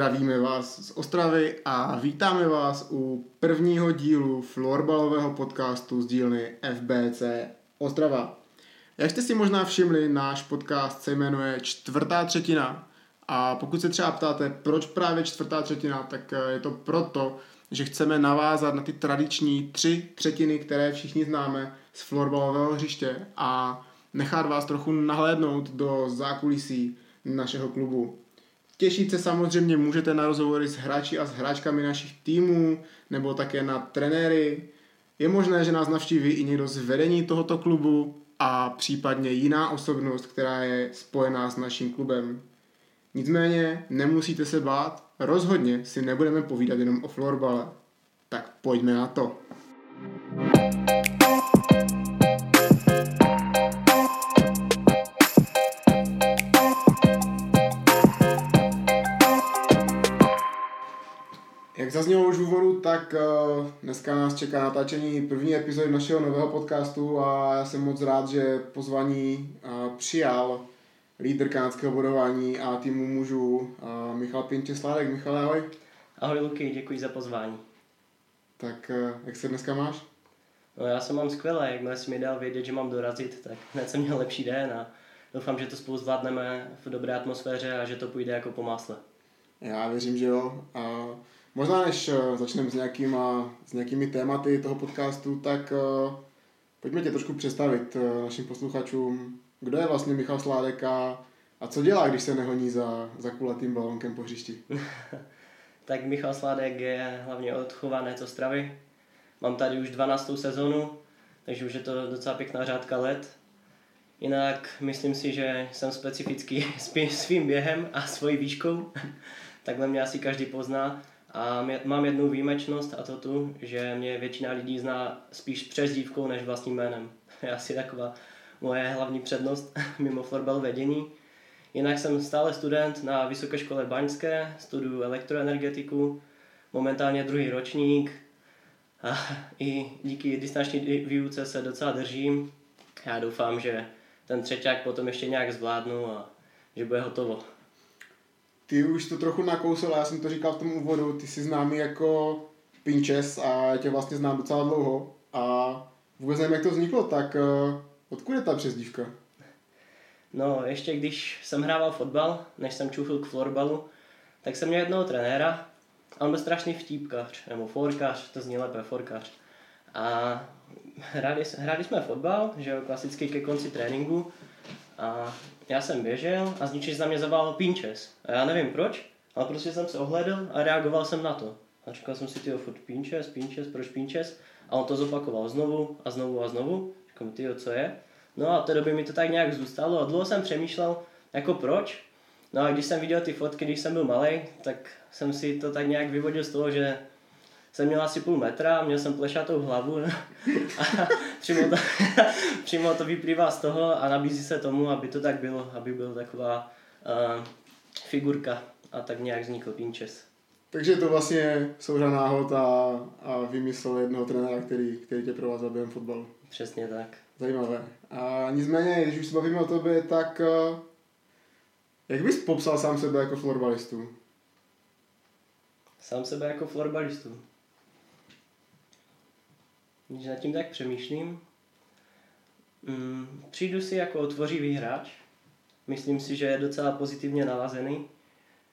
Zdravíme vás z Ostravy a vítáme vás u prvního dílu florbalového podcastu z dílny FBC Ostrava. Jak jste si možná všimli, náš podcast se jmenuje Čtvrtá třetina a pokud se třeba ptáte, proč právě čtvrtá třetina, tak je to proto, že chceme navázat na ty tradiční 3 třetiny, které všichni známe z florbalového hřiště a nechat vás trochu nahlédnout do zákulisí našeho klubu. Těšit se samozřejmě můžete na rozhovory s hráči a s hráčkami našich týmů, nebo také na trenéry. Je možné, že nás navštíví i někdo z vedení tohoto klubu a případně jiná osobnost, která je spojená s naším klubem. Nicméně nemusíte se bát, rozhodně si nebudeme povídat jenom o florbale. Tak pojďme na to. Jak zaznělo už v úvodu, tak dneska nás čeká natáčení první epizody našeho nového podcastu a já jsem moc rád, že pozvání přijal lídr kanadského bodování a týmu mužů Michal Sládek. Michale, ahoj. Ahoj Luky, děkuji za pozvání. Tak jak se dneska máš? No, já se mám skvěle, jakmile jsi mi dal vědět, že mám dorazit, tak hned jsem měl lepší den a doufám, že to spolu zvládneme v dobré atmosféře a že to půjde jako po másle. Já věřím, že jo. Možná než začneme s nějakými tématy toho podcastu, tak pojďme tě trošku představit našim posluchačům. Kdo je vlastně Michal Sládek a co dělá, když se nehoní za kulatým balónkem po hřišti? Tak Michal Sládek je hlavně odchovanec Ostravy. Mám tady už 12. sezonu, takže už je to docela pěkná řádka let. Jinak myslím si, že jsem specifický svým během a svojí výškou. Takhle mě asi každý pozná. A mám jednu výjimečnost a to tu, že mě většina lidí zná spíš přezdívkou než vlastním jménem. Je asi taková moje hlavní přednost mimo florbal vědění. Jinak jsem stále student na Vysoké škole Baňské, studuju elektroenergetiku, momentálně 2. ročník a i díky distanční výuce se docela držím. Já doufám, že ten třeťák potom ještě nějak zvládnu a že bude hotovo. Ty už to trochu nakousel, já jsem to říkal v tom úvodu, ty jsi známý jako Pinches a tě vlastně znám docela dlouho a vůbec nevím, jak to vzniklo, tak odkud je ta přezdívka? No, ještě když jsem hrával fotbal, než jsem čuchl k florbalu, tak jsem měl jednoho trenéra a on byl strašný vtípkař, nebo forkař, to zní lépe, forkař. A hráli jsme fotbal, že jo, klasicky ke konci tréninku a já jsem běžel a z ničeho na mě zavál Pinches. A já nevím proč, ale prostě jsem se ohledl a reagoval jsem na to. A říkal jsem si, tyjo, furt Pinches, proč Pinches? A on to zopakoval znovu. Říkám, tyjo, co je? No a v té době mi to tak nějak zůstalo a dlouho jsem přemýšlel, jako proč. No a když jsem viděl ty fotky, když jsem byl malej, tak jsem si to tak nějak vyvodil z toho, že jsem měl asi 0,5 metru, měl jsem plešatou hlavu a přímo to vyplývá z toho a nabízí se tomu, aby to tak bylo, aby byla taková figurka a tak nějak vznikl Pinches. Takže to vlastně souhra náhod a vymyslel jednoho trenéra, který tě provázal během fotbalu. Přesně tak. Zajímavé. A nicméně, když už se bavíme o tobě, tak jak bys popsal sám sebe jako florbalistu? Když nad tím tak přemýšlím, přijdu si jako tvořivý hráč. Myslím si, že je docela pozitivně nalazený,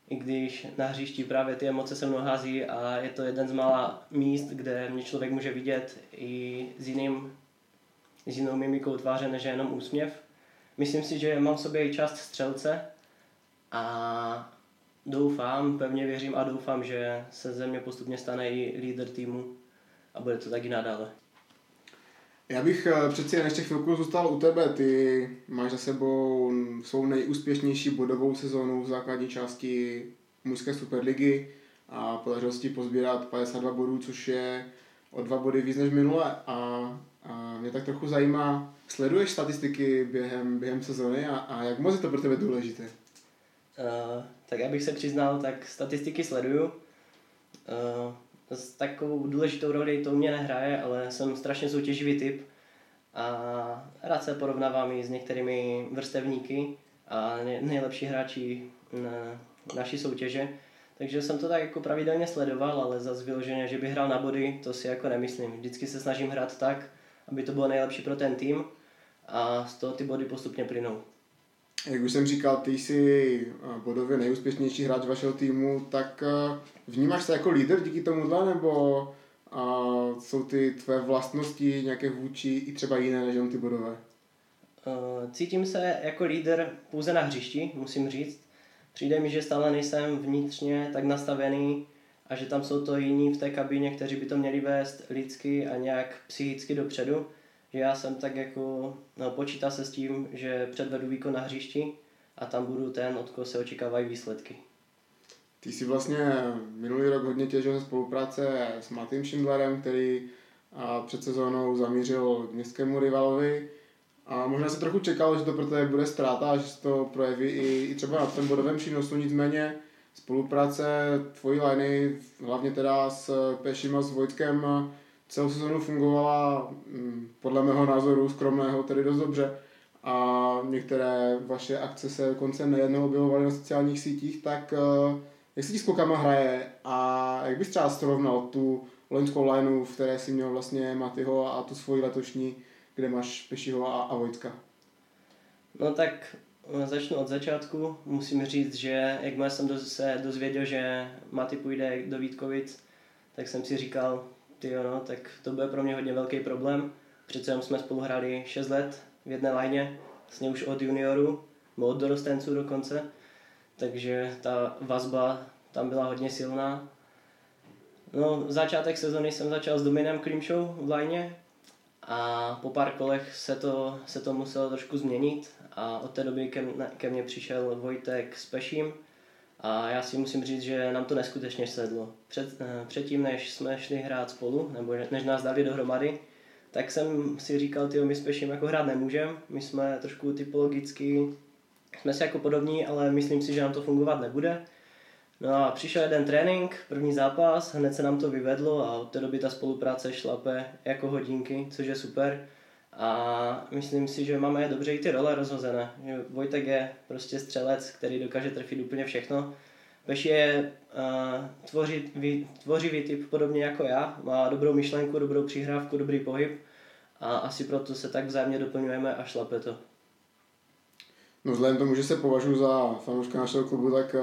i když na hřišti právě ty emoce se mnou hází a je to jeden z mála míst, kde mě člověk může vidět i s jinou mimikou tváře, než je jenom úsměv. Myslím si, že mám v sobě i část střelce a pevně věřím, že se ze mě postupně stane i lídr týmu a bude to taky nadále. Já bych přeci jen ještě chvilku zůstal u tebe. Ty máš za sebou svou nejúspěšnější bodovou sezónu v základní části mužské superligy a podařilo se ti pozbírat 52 bodů, což je o 2 body víc než minule. A mě tak trochu zajímá, sleduješ statistiky během sezóny a jak moc je to pro tebe důležité? Tak abych se přiznal, tak statistiky sleduju. S takovou důležitou roli to u mě nehraje, ale jsem strašně soutěživý typ a rád se porovnávám i s některými vrstevníky a nejlepší hráči naší soutěže. Takže jsem to tak jako pravidelně sledoval, ale zase vyloženě, že bych hrál na body, to si jako nemyslím. Vždycky se snažím hrát tak, aby to bylo nejlepší pro ten tým a z toho ty body postupně plynou. Jak už jsem říkal, ty jsi bodově nejúspěšnější hráč vašeho týmu, tak vnímáš se jako lídr díky tomuhle, nebo jsou ty tvé vlastnosti nějaké vůči i třeba jiné než ty bodové? Cítím se jako lídr pouze na hřišti, musím říct. Přijde mi, že stále nejsem vnitřně tak nastavený a že tam jsou to jiní v té kabině, kteří by to měli vést lidsky a nějak psychicky dopředu. Že já jsem tak jako, počítá se s tím, že předvedu výkon na hřišti a tam budu ten, od koho se očekávají výsledky. Ty jsi vlastně minulý rok hodně těžil ze spolupráce s Matějem Schindlerem, který před sezónou zamířil městskému rivalovi. A možná se trochu čekalo, že to pro tebe bude ztráta a že se to projeví i třeba na tom bodovém přínosu, nicméně spolupráce tvojí liny, hlavně teda s Pešim a s Vojtkem, celou sezonu fungovala podle mého názoru skromného tedy dost dobře a některé vaše akce se dokonce nejednou objevovaly na sociálních sítích, tak jak se ti s klukama hraje a jak bys třeba srovnal tu loňskou lineu, v které si měl vlastně Matyho a tu svoji letošní, kde máš Pešiho a Vojtka? No tak začnu od začátku. Musím říct, že jakmile jsem se dozvěděl, že Maty půjde do Vítkovic, tak jsem si říkal, tak to bude pro mě hodně velký problém. Přece jsme spolu hráli 6 let v jedné lajně, vlastně už od juniorů, nebo od dorostenců dokonce. Takže ta vazba tam byla hodně silná. No, začátek sezony jsem začal s Dominem Klimšou v lajně a po pár kolech se to muselo trošku změnit a od té doby ke mně přišel Vojtek s Peším. A já si musím říct, že nám to neskutečně sedlo. Předtím, než jsme šli hrát spolu, nebo než nás dali dohromady, tak jsem si říkal, my s Peším jako hrát nemůžeme, my jsme trošku typologicky, jsme si jako podobní, ale myslím si, že nám to fungovat nebude. No a přišel jeden trénink, první zápas, hned se nám to vyvedlo a od té doby ta spolupráce šlape jako hodinky, což je super. A myslím si, že máme dobře i ty role rozhozené. Vojtek je prostě střelec, který dokáže trefit úplně všechno. Peši je tvořivý typ podobně jako já. Má dobrou myšlenku, dobrou přihrávku, dobrý pohyb. A asi proto se tak vzájemně doplňujeme a šlape to. No vzhledem tomu, že se považuji za fanouška našeho klubu, tak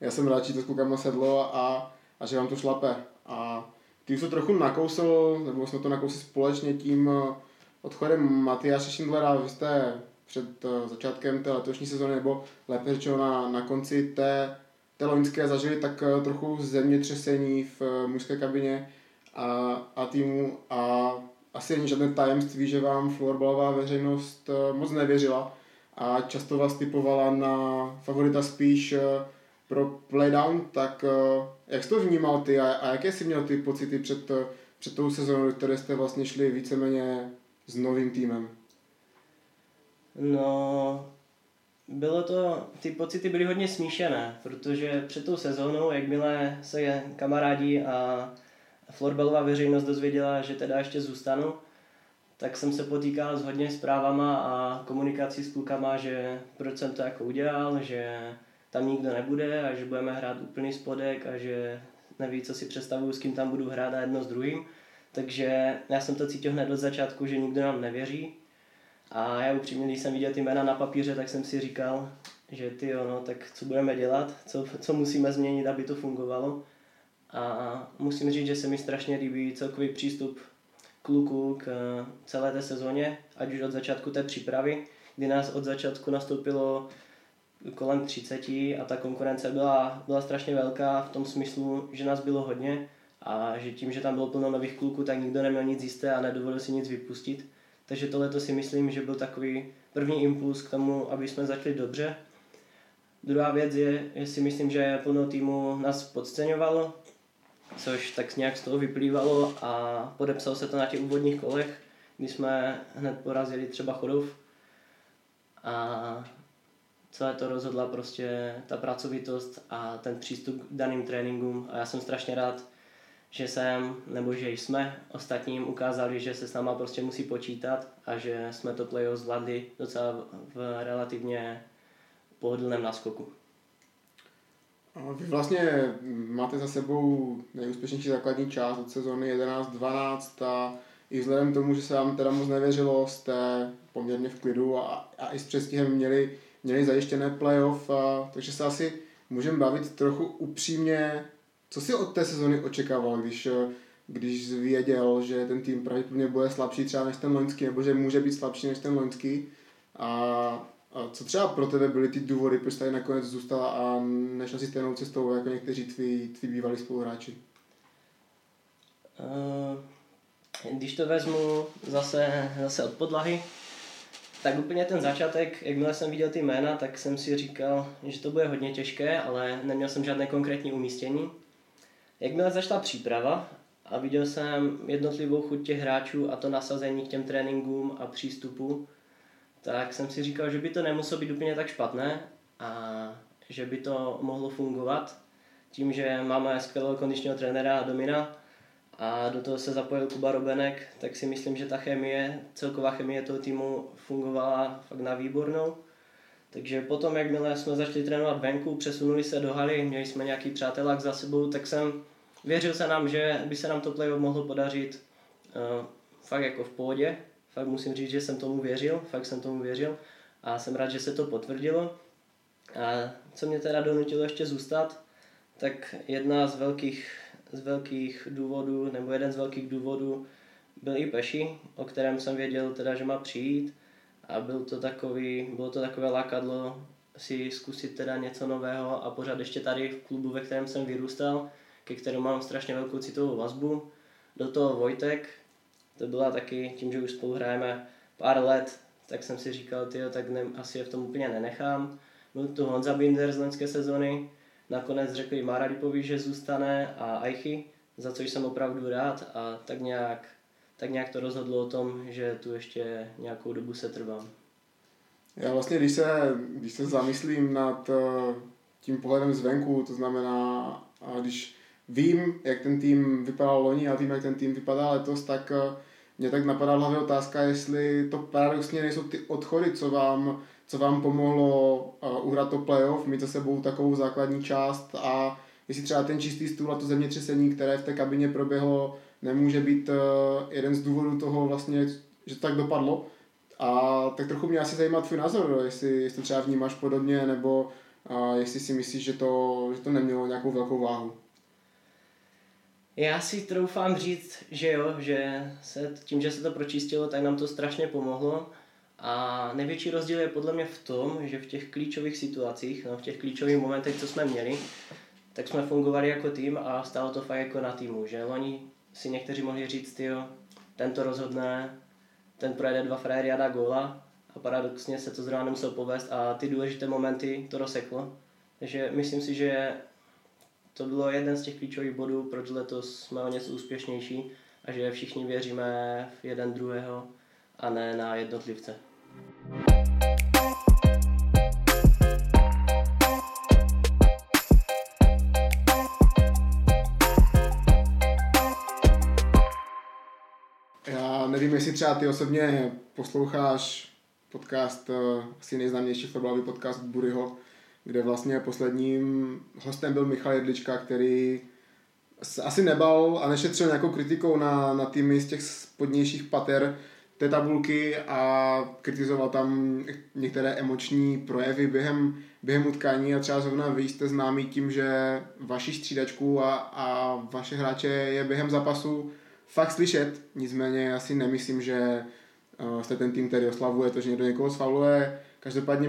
já jsem rád, že to s klukama sedlo a že vám to šlape. A ty už to trochu nakousil, nebo jsme to nakousli společně tím odchodem Matyáše Schindlera. Vy jste před začátkem té letošní sezóny, nebo lépe řečeno na konci té loňské, zažili tak trochu zemětřesení v mužské kabině a týmu a asi není žádné tajemství, že vám florbalová veřejnost moc nevěřila a často vás typovala na favorita spíš pro playdown, tak jak jsi to vnímal ty a jaké jsi měl ty pocity před tou sezónou, které jste vlastně šli víceméně s novým týmem? No, ty pocity byly hodně smíšené, protože před tou sezónou, jakmile se kamarádi a florbalová veřejnost dozvěděla, že teda ještě zůstanu, tak jsem se potýkal s hodně zprávama a komunikací s klukama, že proč jsem to jako udělal, že tam nikdo nebude a že budeme hrát úplný spodek a že neví, co si představuju, s kým tam budu hrát a jedno s druhým. Takže já jsem to cítil hned od začátku, že nikdo nám nevěří. A já upřímně, když jsem viděl ty jména na papíře, tak jsem si říkal, že tak co budeme dělat, co musíme změnit, aby to fungovalo. A musím říct, že se mi strašně líbí celkový přístup kluků k celé té sezóně, ať už od začátku té přípravy, kdy nás od začátku nastoupilo kolem 30 a ta konkurence byla strašně velká v tom smyslu, že nás bylo hodně. A že tím, že tam bylo plno nových kluků, tak nikdo neměl nic jisté a nedovolil si nic vypustit. Takže tohleto si myslím, že byl takový první impuls k tomu, aby jsme začali dobře. Druhá věc je, že si myslím, že plno týmu nás podceňovalo, což tak nějak z toho vyplývalo a podepsalo se to na těch úvodních kolech, kdy jsme hned porazili třeba Chodov. A celé to rozhodla prostě ta pracovitost a ten přístup k daným tréninkům a já jsem strašně rád, že jsme ostatním ukázali, že se s náma prostě musí počítat a že jsme to playoff zvládli docela v relativně pohodlném náskoku. Vy vlastně máte za sebou nejúspěšnější základní část od sezóny 11-12 a i vzhledem k tomu, že se vám teda moc nevěřilo, jste poměrně v klidu a i s přestihem měli zajištěné playoff, takže se asi můžeme bavit trochu upřímně, co si od té sezóny očekával, když věděl, že ten tým pravděpodobně bude slabší třeba než ten loňský, nebo že může být slabší než ten loňský. A co třeba pro tebe byly ty důvody, proč tady nakonec zůstala a nešla si stejnou cestou jako někteří tví bývalí spoluhráči? Když to vezmu zase od podlahy, tak úplně ten začátek, jakmile jsem viděl ty jména, tak jsem si říkal, že to bude hodně těžké, ale neměl jsem žádné konkrétní umístění. Jakmile začala příprava a viděl jsem jednotlivou chuť těch hráčů a to nasazení k těm tréninkům a přístupu, tak jsem si říkal, že by to nemuselo být úplně tak špatné a že by to mohlo fungovat tím, že máme skvělého kondičního trenéra Domina a do toho se zapojil Kuba Robenek, tak si myslím, že ta celková chemie toho týmu fungovala fakt na výbornou. Takže potom, jakmile jsme začali trénovat venku, přesunuli se do haly, měli jsme nějaký přátelák za sebou, tak věřil jsem, že by se nám to playoff mohlo podařit fakt jako v pohodě. Fakt musím říct, že jsem tomu věřil a jsem rád, že se to potvrdilo. A co mě teda donutilo ještě zůstat, tak jeden z velkých důvodů byl i Peši, o kterém jsem věděl teda, že má přijít a bylo to takové lákadlo si zkusit teda něco nového a pořád ještě tady v klubu, ve kterém jsem vyrůstal, ke kterému mám strašně velkou citovou vazbu. Do toho Vojtěch, to byla taky, tím, že už spolu hrajeme pár let, tak jsem si říkal, asi je v tom úplně nenechám. Byl tu Honza Binder z loňské sezony, nakonec řekli Maradipovi, že zůstane a Aichy, za což jsem opravdu rád a tak nějak to rozhodlo o tom, že tu ještě nějakou dobu se trvám. Já vlastně, když se zamyslím nad tím pohledem zvenku, to znamená, a když vím, jak ten tým vypadal loni a vím, jak ten tým vypadá letos, tak mě tak napadá hlavně otázka, jestli to paradoxně nejsou ty odchody, co vám pomohlo uhrát to playoff, mít za sebou takovou základní část a jestli třeba ten čistý stůl a to zemětřesení, které v té kabině proběhlo, nemůže být jeden z důvodů toho vlastně, že to tak dopadlo. A tak trochu mě asi zajímá tvůj názor, jestli třeba vnímáš podobně, nebo jestli si myslíš, že to nemělo nějakou velkou váhu. Já si troufám říct, že jo, že tím, že se to pročistilo, tak nám to strašně pomohlo a největší rozdíl je podle mě v tom, že v těch klíčových situacích, v těch klíčových momentech, co jsme měli, tak jsme fungovali jako tým a stálo to fakt jako na týmu, že oni si někteří mohli říct, ten to rozhodne, ten projede 2 frajery a dá góla a paradoxně se to zrovna nemuselo povést a ty důležité momenty to rozseklo, takže myslím si, že to bylo jeden z těch klíčových bodů, proč letos jsme o něco úspěšnější a že všichni věříme v jeden druhého a ne na jednotlivce. Já nevím, jestli třeba ty osobně posloucháš podcast, asi nejznámější fotbalový podcast Buryho, kde vlastně posledním hostem byl Michal Jedlička, který se asi nebal a nešetřil nějakou kritikou na týmy z těch spodnějších pater té tabulky a kritizoval tam některé emoční projevy během utkání a třeba zrovna vy jste známí tím, že vaši střídačku a vaše hráče je během zápasu fakt slyšet, nicméně asi nemyslím, že jste ten tým, který oslavuje to, že někdo někoho svaluje. Každopádně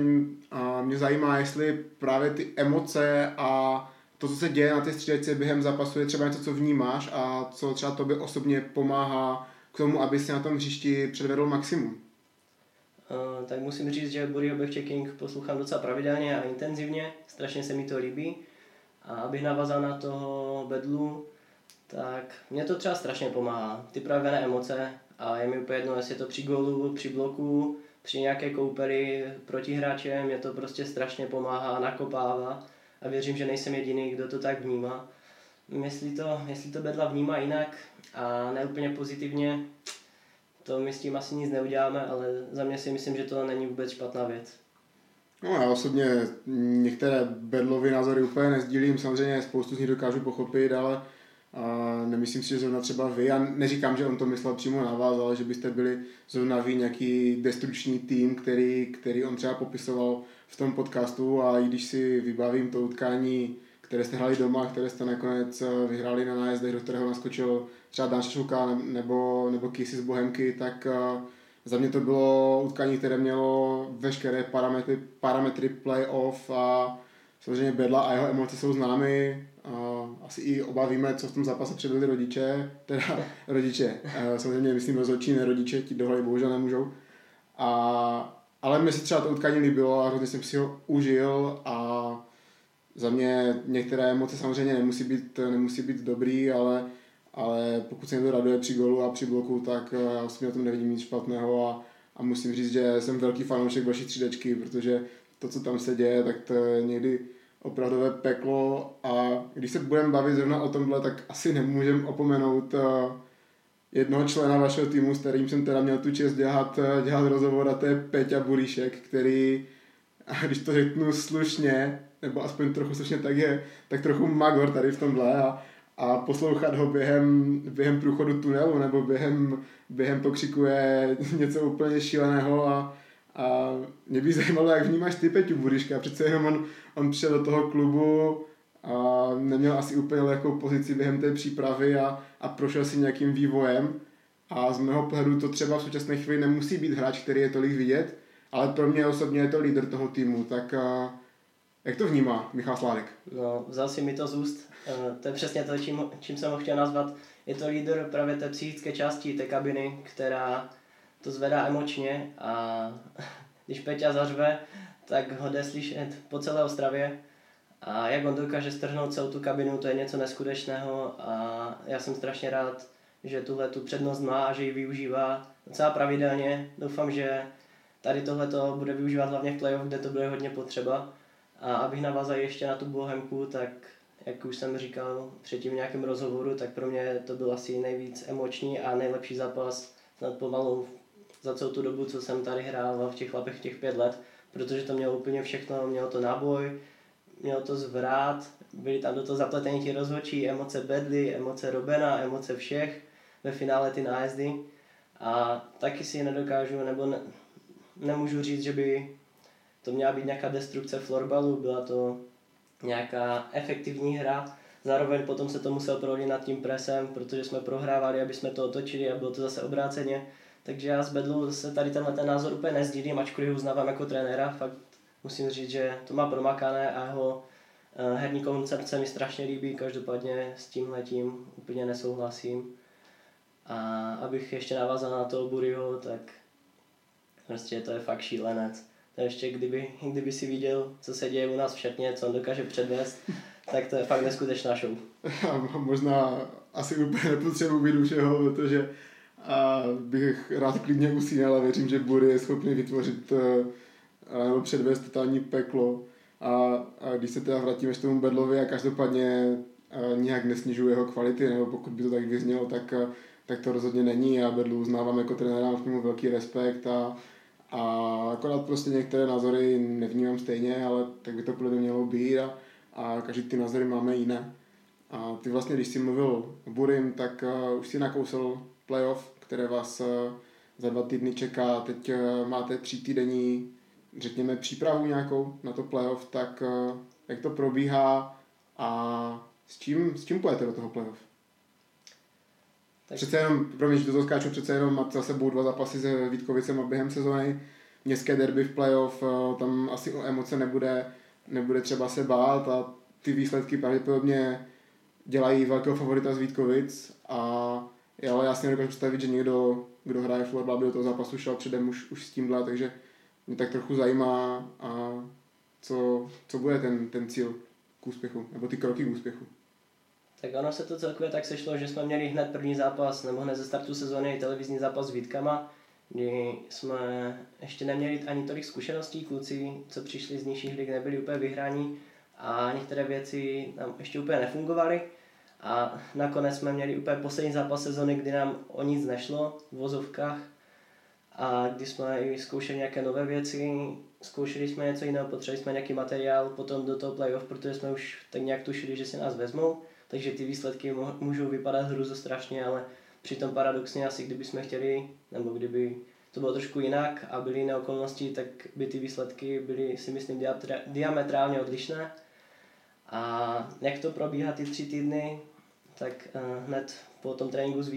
mě zajímá, jestli právě ty emoce a to, co se děje na té střídačce během zápasu, je třeba něco, co vnímáš a co třeba tobě osobně pomáhá k tomu, aby si na tom hřišti předvedl maximum. Tak musím říct, že Buryho backchecking poslouchám docela pravidelně a intenzivně, strašně se mi to líbí. A abych navázal na toho Bedlu, tak mě to třeba strašně pomáhá, ty pravené emoce a je mi úplně jedno, jestli je to při gólu, při bloku, při nějaké koupery proti hráčem, mě to prostě strašně pomáhá, nakopává a věřím, že nejsem jediný, kdo to tak vnímá. Jestli to Bedla vnímá jinak a ne úplně pozitivně, to my s tím asi nic neuděláme, ale za mě si myslím, že to není vůbec špatná věc. No, já osobně některé Bedlovy názory úplně nezdílím, samozřejmě spoustu z nich dokážu pochopit, ale nemyslím si, že zrovna třeba vy, a neříkám, že on to myslel přímo na vás, ale že byste byli zrovna vy nějaký destrukční tým, který on třeba popisoval v tom podcastu. A i když si vybavím to utkání, které jste hráli doma, které jste nakonec vyhráli na nájezdech, do kterého naskočil třeba Dan Šošůka nebo Kisy z Bohemky, tak za mě to bylo utkání, které mělo veškeré parametry playoff a samozřejmě Bedla a jeho emoce jsou známy. Asi i obavíme, co v tom zápase předvedli rodiče. Samozřejmě myslím rozhodčí, ne rodiče, ti dohledat bohužel nemůžou. Ale mně se třeba to utkání líbilo a hrozně jsem si ho užil a za mě některé emoce samozřejmě nemusí být dobrý, ale pokud se někdo raduje při golu a při bloku, tak já si na tom nevidím nic špatného a musím říct, že jsem velký fanoušek vaší střídačky, protože to, co tam se děje, tak to je někdy opravdové peklo. A když se budeme bavit zrovna o tomhle, tak asi nemůžeme opomenout jednoho člena vašeho týmu, s kterým jsem teda měl tu čest dělat rozhovor, a to je Peťa Bulíšek, který, když to řeknu slušně, nebo aspoň trochu slušně, tak trochu magor tady v tomhle. A poslouchat ho během průchodu tunelu nebo během pokřiku je něco úplně šíleného a mě by zajímalo, jak vnímáš ty Peťu Buryška. Přece jenom on přišel do toho klubu a neměl asi úplně lehkou pozici během té přípravy a prošel si nějakým vývojem, a z mého pohledu to třeba v současné chvíli nemusí být hráč, který je tolik vidět, ale pro mě osobně je to lídr toho týmu. Tak jak to vnímá Michal Sládek? No, vzal si mi to z úst. To je přesně to, čím jsem ho chtěl nazvat. Je to lídr právě té psychické části té kabiny, která to zvedá emočně, a když Peťa zařve, tak ho jde slyšet po celé Ostravě, a jak on dokáže strhnout celou tu kabinu, to je něco neskutečného a já jsem strašně rád, že tuhle tu přednost má a že ji využívá docela pravidelně. Doufám, že tady tohleto bude využívat hlavně v playoff, kde to bude hodně potřeba. A abych navázal ještě na tu Bohemku, tak jak už jsem říkal předtím v nějakém rozhovoru, tak pro mě to byl asi nejvíc emoční a nejlepší zápas snad pomalu za celou tu dobu, co jsem tady hrál v těch chlapech těch 5 let, protože to mělo úplně všechno, mělo to náboj, mělo to zvrat, byli tam do toho zapletení ti rozhodčí, emoce Bedly, emoce Robena, emoce všech, ve finále ty nájezdy, a taky si nedokážu nebo nemůžu říct, že by to měla být nějaká destrukce florbalu, byla to nějaká efektivní hra. Zároveň potom se to musel prolínat tím presem, protože jsme prohrávali, aby jsme to otočili, a bylo to zase obráceně. Takže já z Bedlu se tady tenhle názor úplně nezdílím, ačkoliv ho uznávám jako trenéra. Fakt musím říct, že to má promakané a jeho herní koncepce mi strašně líbí. Každopádně s tímhletím úplně nesouhlasím. A abych ještě navázal na toho Buryho, tak prostě to je fakt šílenec. To ještě kdyby si viděl, co se děje u nás v šatně, co on dokáže předvést, tak to je fakt neskutečná show. A možná asi úplně nepotřebuji být u všeho, protože bych rád klidně usínal, ale věřím, že Bury je schopný vytvořit nebo předvést totální peklo. A když se teda vrátíme k tomu Bedlovi, a každopádně nijak nesnižuje jeho kvality, nebo pokud by to tak vyznělo, tak to rozhodně není. Já Bedlu uznávám jako trenéra, mám k němu velký respekt a akorát prostě některé názory nevnímám stejně, ale tak by to podle mě mělo být a každý ty názory máme jiné. A ty vlastně, když jsi mluvil o Burym, tak už si nakousal playoff, které vás za 2 týdny čeká. Teď máte 3týdenní, řekněme, přípravu nějakou na to playoff, tak jak to probíhá a s čím pojete do toho playoff? Tak. Přece jenom máte za sebou 2 zápasy s Vítkovicem a během sezóny městské derby v playoff, tam asi o emoce nebude třeba se bát, a ty výsledky pravděpodobně dělají velkého favorita z Vítkovic, ale já si nedokážu představit, že někdo, kdo hraje florbal, by do toho zápasu šel předem už s tímhle, takže mě tak trochu zajímá, a co bude ten cíl k úspěchu, nebo ty kroky k úspěchu. Tak ono se to celkově tak sešlo, že jsme měli hned první zápas, nebo hned ze startu sezóny televizní zápas s Vítkama, kdy jsme ještě neměli ani tolik zkušeností, kluci, co přišli z nižších lig, nebyli úplně vyhraní a některé věci nám ještě úplně nefungovaly. A nakonec jsme měli úplně poslední zápas sezóny, kdy nám o nic nešlo v vozovkách A když jsme zkoušeli nějaké nové věci, zkoušeli jsme něco jiného, potřebovali jsme nějaký materiál potom do toho playoff, protože jsme už tak nějak tušili, že si nás vezmou, takže ty výsledky můžou vypadat hrůzostrašně, ale přitom paradoxně asi kdyby jsme chtěli, nebo kdyby to bylo trošku jinak a byly jiné okolnosti, tak by ty výsledky byly, si myslím, diametrálně odlišné. A jak to probíhá ty 3 týdny, tak hned po tom tréninku s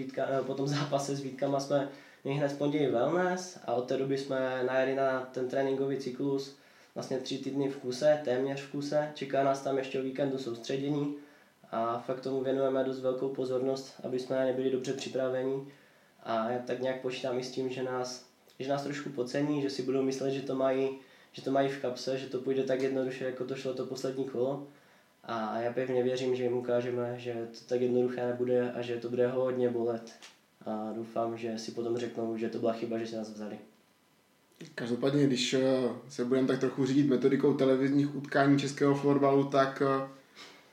po tom zápase s Vítkama jsme měli hned v pondělí wellness a od té doby jsme najeli na ten tréninkový cyklus vlastně 3 týdny v kuse, téměř v kuse. Čeká nás tam ještě o víkendu soustředění a fakt tomu věnujeme dost velkou pozornost, aby jsme nebyli dobře připraveni. A já tak nějak počítám i s tím, že nás trošku podcení, že si budou myslet, že to mají v kapse, že to půjde tak jednoduše, jako to šlo to poslední kolo. A já pevně věřím, že jim ukážeme, že to tak jednoduché nebude a že to bude hodně bolet. A doufám, že si potom řeknou, že to byla chyba, že si nás vzali. Každopádně, když se budeme tak trochu řídit metodikou televizních utkání českého florbalu, tak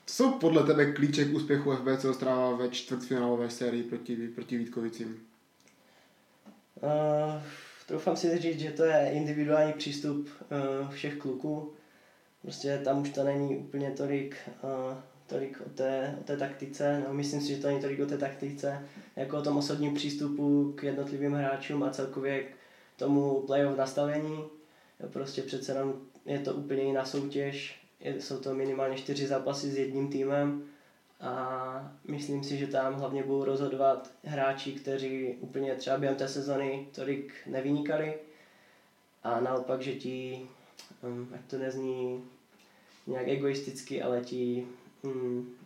jsou podle tebe klíče k úspěchu FBC Ostrava ve čtvrtfinálové sérii proti Vítkovicím? Doufám si říct, že to je individuální přístup všech kluků. Prostě tam už to není úplně tolik o té taktice, no, myslím si, že to není tolik o té taktice, jako o tom osobním přístupu k jednotlivým hráčům a celkově k tomu playoff nastavení. Prostě přece jenom je to úplně jiná soutěž, jsou to minimálně 4 zápasy s jedním týmem a myslím si, že tam hlavně budou rozhodovat hráči, kteří úplně třeba během té sezony tolik nevynikali a naopak, že ti, ať to nezní nějak egoisticky, ale ti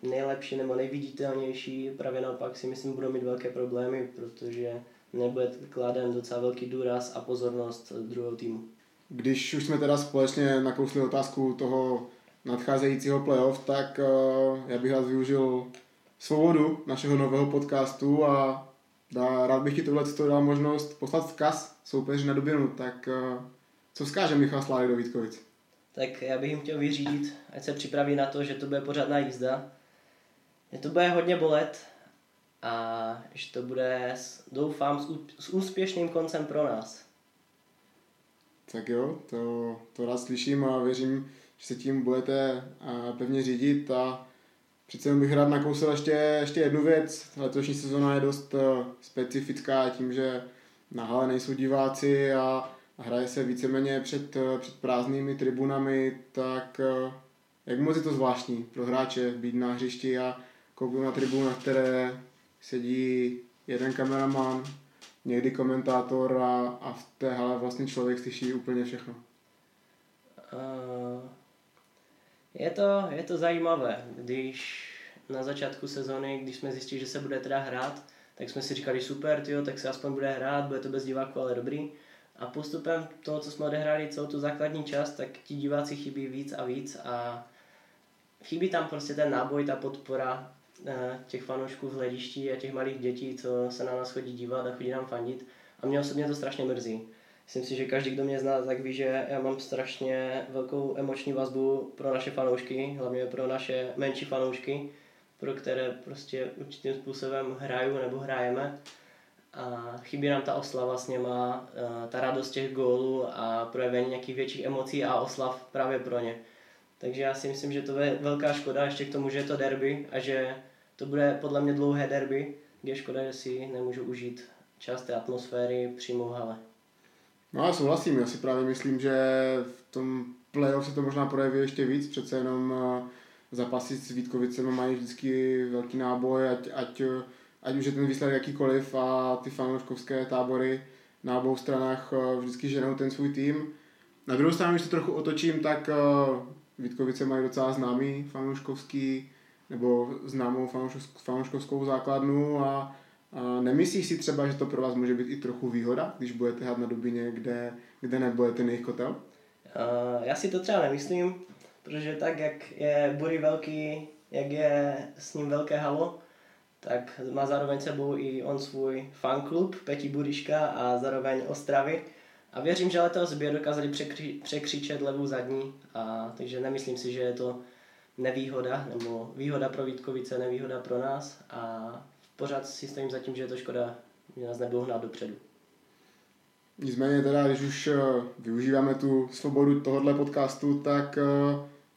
nejlepší nebo nejviditelnější právě naopak si myslím budou mít velké problémy, protože nebude kladen docela velký důraz a pozornost druhého týmu. Když už jsme teda společně nakousli otázku toho nadcházejícího playoff, tak já bych vás využil svobodu našeho nového podcastu a rád bych ti tohleto dal možnost poslat vzkaz soupeři na Dubinu, tak co vzkáže Michal Sládek do Vítkovic? Tak já bych jim chtěl vyřídit, ať se připraví na to, že to bude pořádná jízda, že to bude hodně bolet a že to bude, doufám, s úspěšným koncem pro nás. Tak jo, to rád slyším a věřím, že se tím budete pevně řídit a přece bych rád nakousil ještě jednu věc. Letošní sezona je dost specifická tím, že na hale nejsou diváci a hraje se víceméně před prázdnými tribunami, tak jak moc je to zvláštní pro hráče být na hřišti a kouknout na tribunu, na které sedí jeden kameraman, někdy komentátor a v té hale vlastně člověk slyší úplně všechno. Je to zajímavé, když na začátku sezony, když jsme zjistili, že se bude teda hrát, tak jsme si říkali super, tyjo, tak se aspoň bude hrát, bude to bez diváku, ale dobrý. A postupem toho, co jsme odehráli celou tu základní část, tak ti diváci chybí víc a víc a chybí tam prostě ten náboj, ta podpora těch fanoušků v hledišti a těch malých dětí, co se na nás chodí dívat a chodí nám fandit. A mě osobně to strašně mrzí. Myslím si, že každý, kdo mě zná, tak ví, že já mám strašně velkou emoční vazbu pro naše fanoušky, hlavně pro naše menší fanoušky, pro které prostě určitým způsobem hraju nebo hrajeme. A chybí nám ta oslava s něma, ta radost těch gólů a projevení nějakých větších emocí a oslav právě pro ně. Takže já si myslím, že to je velká škoda ještě k tomu, že je to derby a že to bude podle mě dlouhé derby, kde je škoda, že si nemůžu užít část té atmosféry přímo v hale. No já souhlasím, já si právě myslím, že v tom playoff se to možná projeví ještě víc, přece jenom zápasy s Vítkovicem mají vždycky velký náboj, ať už je ten výsledek jakýkoliv a ty fanouškovské tábory na obou stranách vždycky ženou ten svůj tým. Na druhou stranu, když to trochu otočím, tak Vítkovice mají docela známý fanouškovský nebo známou fanouškovskou základnu a nemyslíš si třeba, že to pro vás může být i trochu výhoda, když budete hrát na Dubině, kde nebude ten jejich kotel? Já si to třeba nemyslím, protože tak, jak je Bury velký, jak je s ním velké halo, tak má zároveň sebou i on svůj fanklub Peťi Bulíška a zároveň Ostravy. A věřím, že letos by je dokázali překřičet levou zadní, a takže nemyslím si, že je to nevýhoda, nebo výhoda pro Vítkovice, nevýhoda pro nás. A pořád si stojím za tím, že je to škoda, že nás nebudou hnát dopředu. Nicméně teda, když už využíváme tu svobodu tohohle podcastu, tak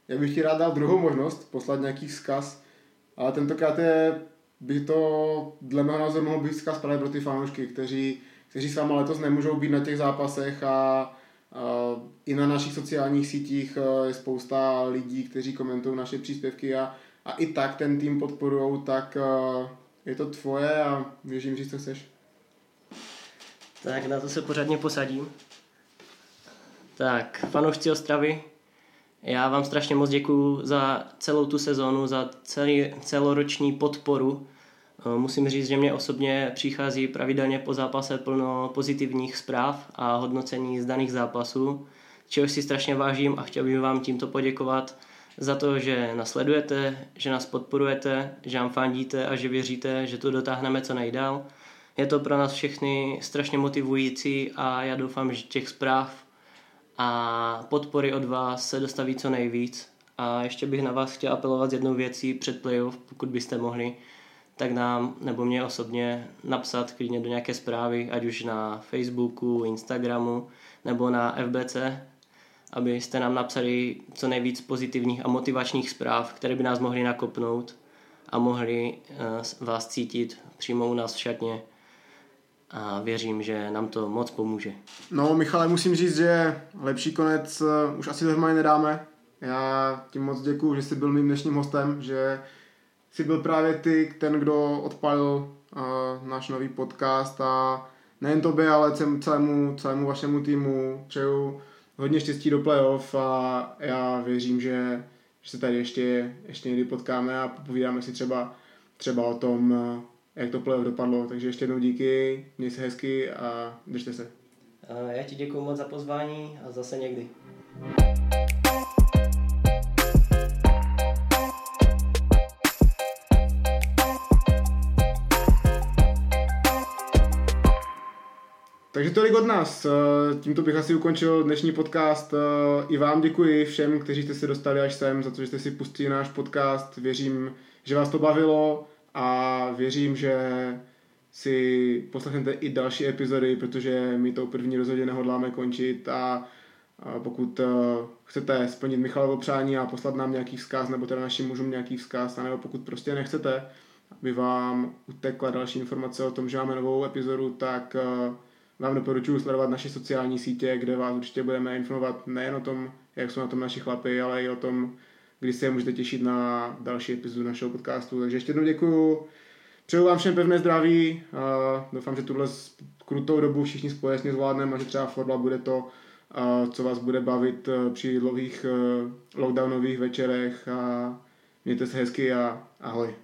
já bych ti rád dal druhou možnost poslat nějaký vzkaz, ale tentokrát by to dle mého názoru mohl být vzkaz právě pro ty fanoušky, kteří s váma letos nemůžou být na těch zápasech a i na našich sociálních sítích je spousta lidí, kteří komentují naše příspěvky a i tak ten tým podporujou, tak je to tvoje a věřím, že to chceš. Tak na to se pořádně posadím. Tak, fanoušci Ostravy, já vám strašně moc děkuju za celou tu sezónu, za celoroční podporu. Musím říct, že mě osobně přichází pravidelně po zápase plno pozitivních zpráv a hodnocení z daných zápasů, čehož si strašně vážím a chtěl bych vám tímto poděkovat za to, že nás sledujete, že nás podporujete, že nám fandíte a že věříte, že to dotáhneme co nejdál. Je to pro nás všechny strašně motivující a já doufám, že těch zpráv a podpory od vás se dostaví co nejvíc. A ještě bych na vás chtěl apelovat s jednou věcí před playoff, pokud byste mohli, tak nám nebo mě osobně napsat klidně do nějaké zprávy, ať už na Facebooku, Instagramu nebo na FBC, abyste nám napsali co nejvíc pozitivních a motivačních zpráv, které by nás mohly nakopnout a mohli vás cítit přímo u nás v šatně. A věřím, že nám to moc pomůže. No, Michale, musím říct, že lepší konec už asi dohromady nedáme. Já ti moc děkuju, že jsi byl mým dnešním hostem, že jsi byl právě ty, ten, kdo odpalil náš nový podcast a nejen tobě, ale celému vašemu týmu přeju hodně štěstí do playoff a já věřím, že se tady ještě někdy potkáme a popovídáme si třeba o tom, jak to playoff dopadlo. Takže ještě jednou díky, měj se hezky a držte se. Já ti děkuju moc za pozvání a zase někdy. Takže tolik od nás. Tímto bych asi ukončil dnešní podcast. I vám děkuji všem, kteří jste se dostali až sem, za to, že jste si pustili náš podcast. Věřím, že vás to bavilo a věřím, že si poslechnete i další epizody, protože my to první rozhodně nehodláme končit a pokud chcete splnit Michalovo přání a poslat nám nějaký vzkaz, nebo teda našim mužům nějaký vzkaz, nebo pokud prostě nechcete, aby vám utekla další informace o tom, že máme novou epizodu, tak vám doporučuji sledovat naše sociální sítě, kde vás určitě budeme informovat nejen o tom, jak jsou na tom naši chlapi, ale i o tom, kdy se můžete těšit na další epizodu našeho podcastu. Takže ještě jednou děkuju. Přeju vám všem pevné zdraví. Doufám, že tuhle krutou dobu všichni společně zvládneme a že třeba fotbal bude to, co vás bude bavit při dlouhých lockdownových večerech. Mějte se hezky a ahoj.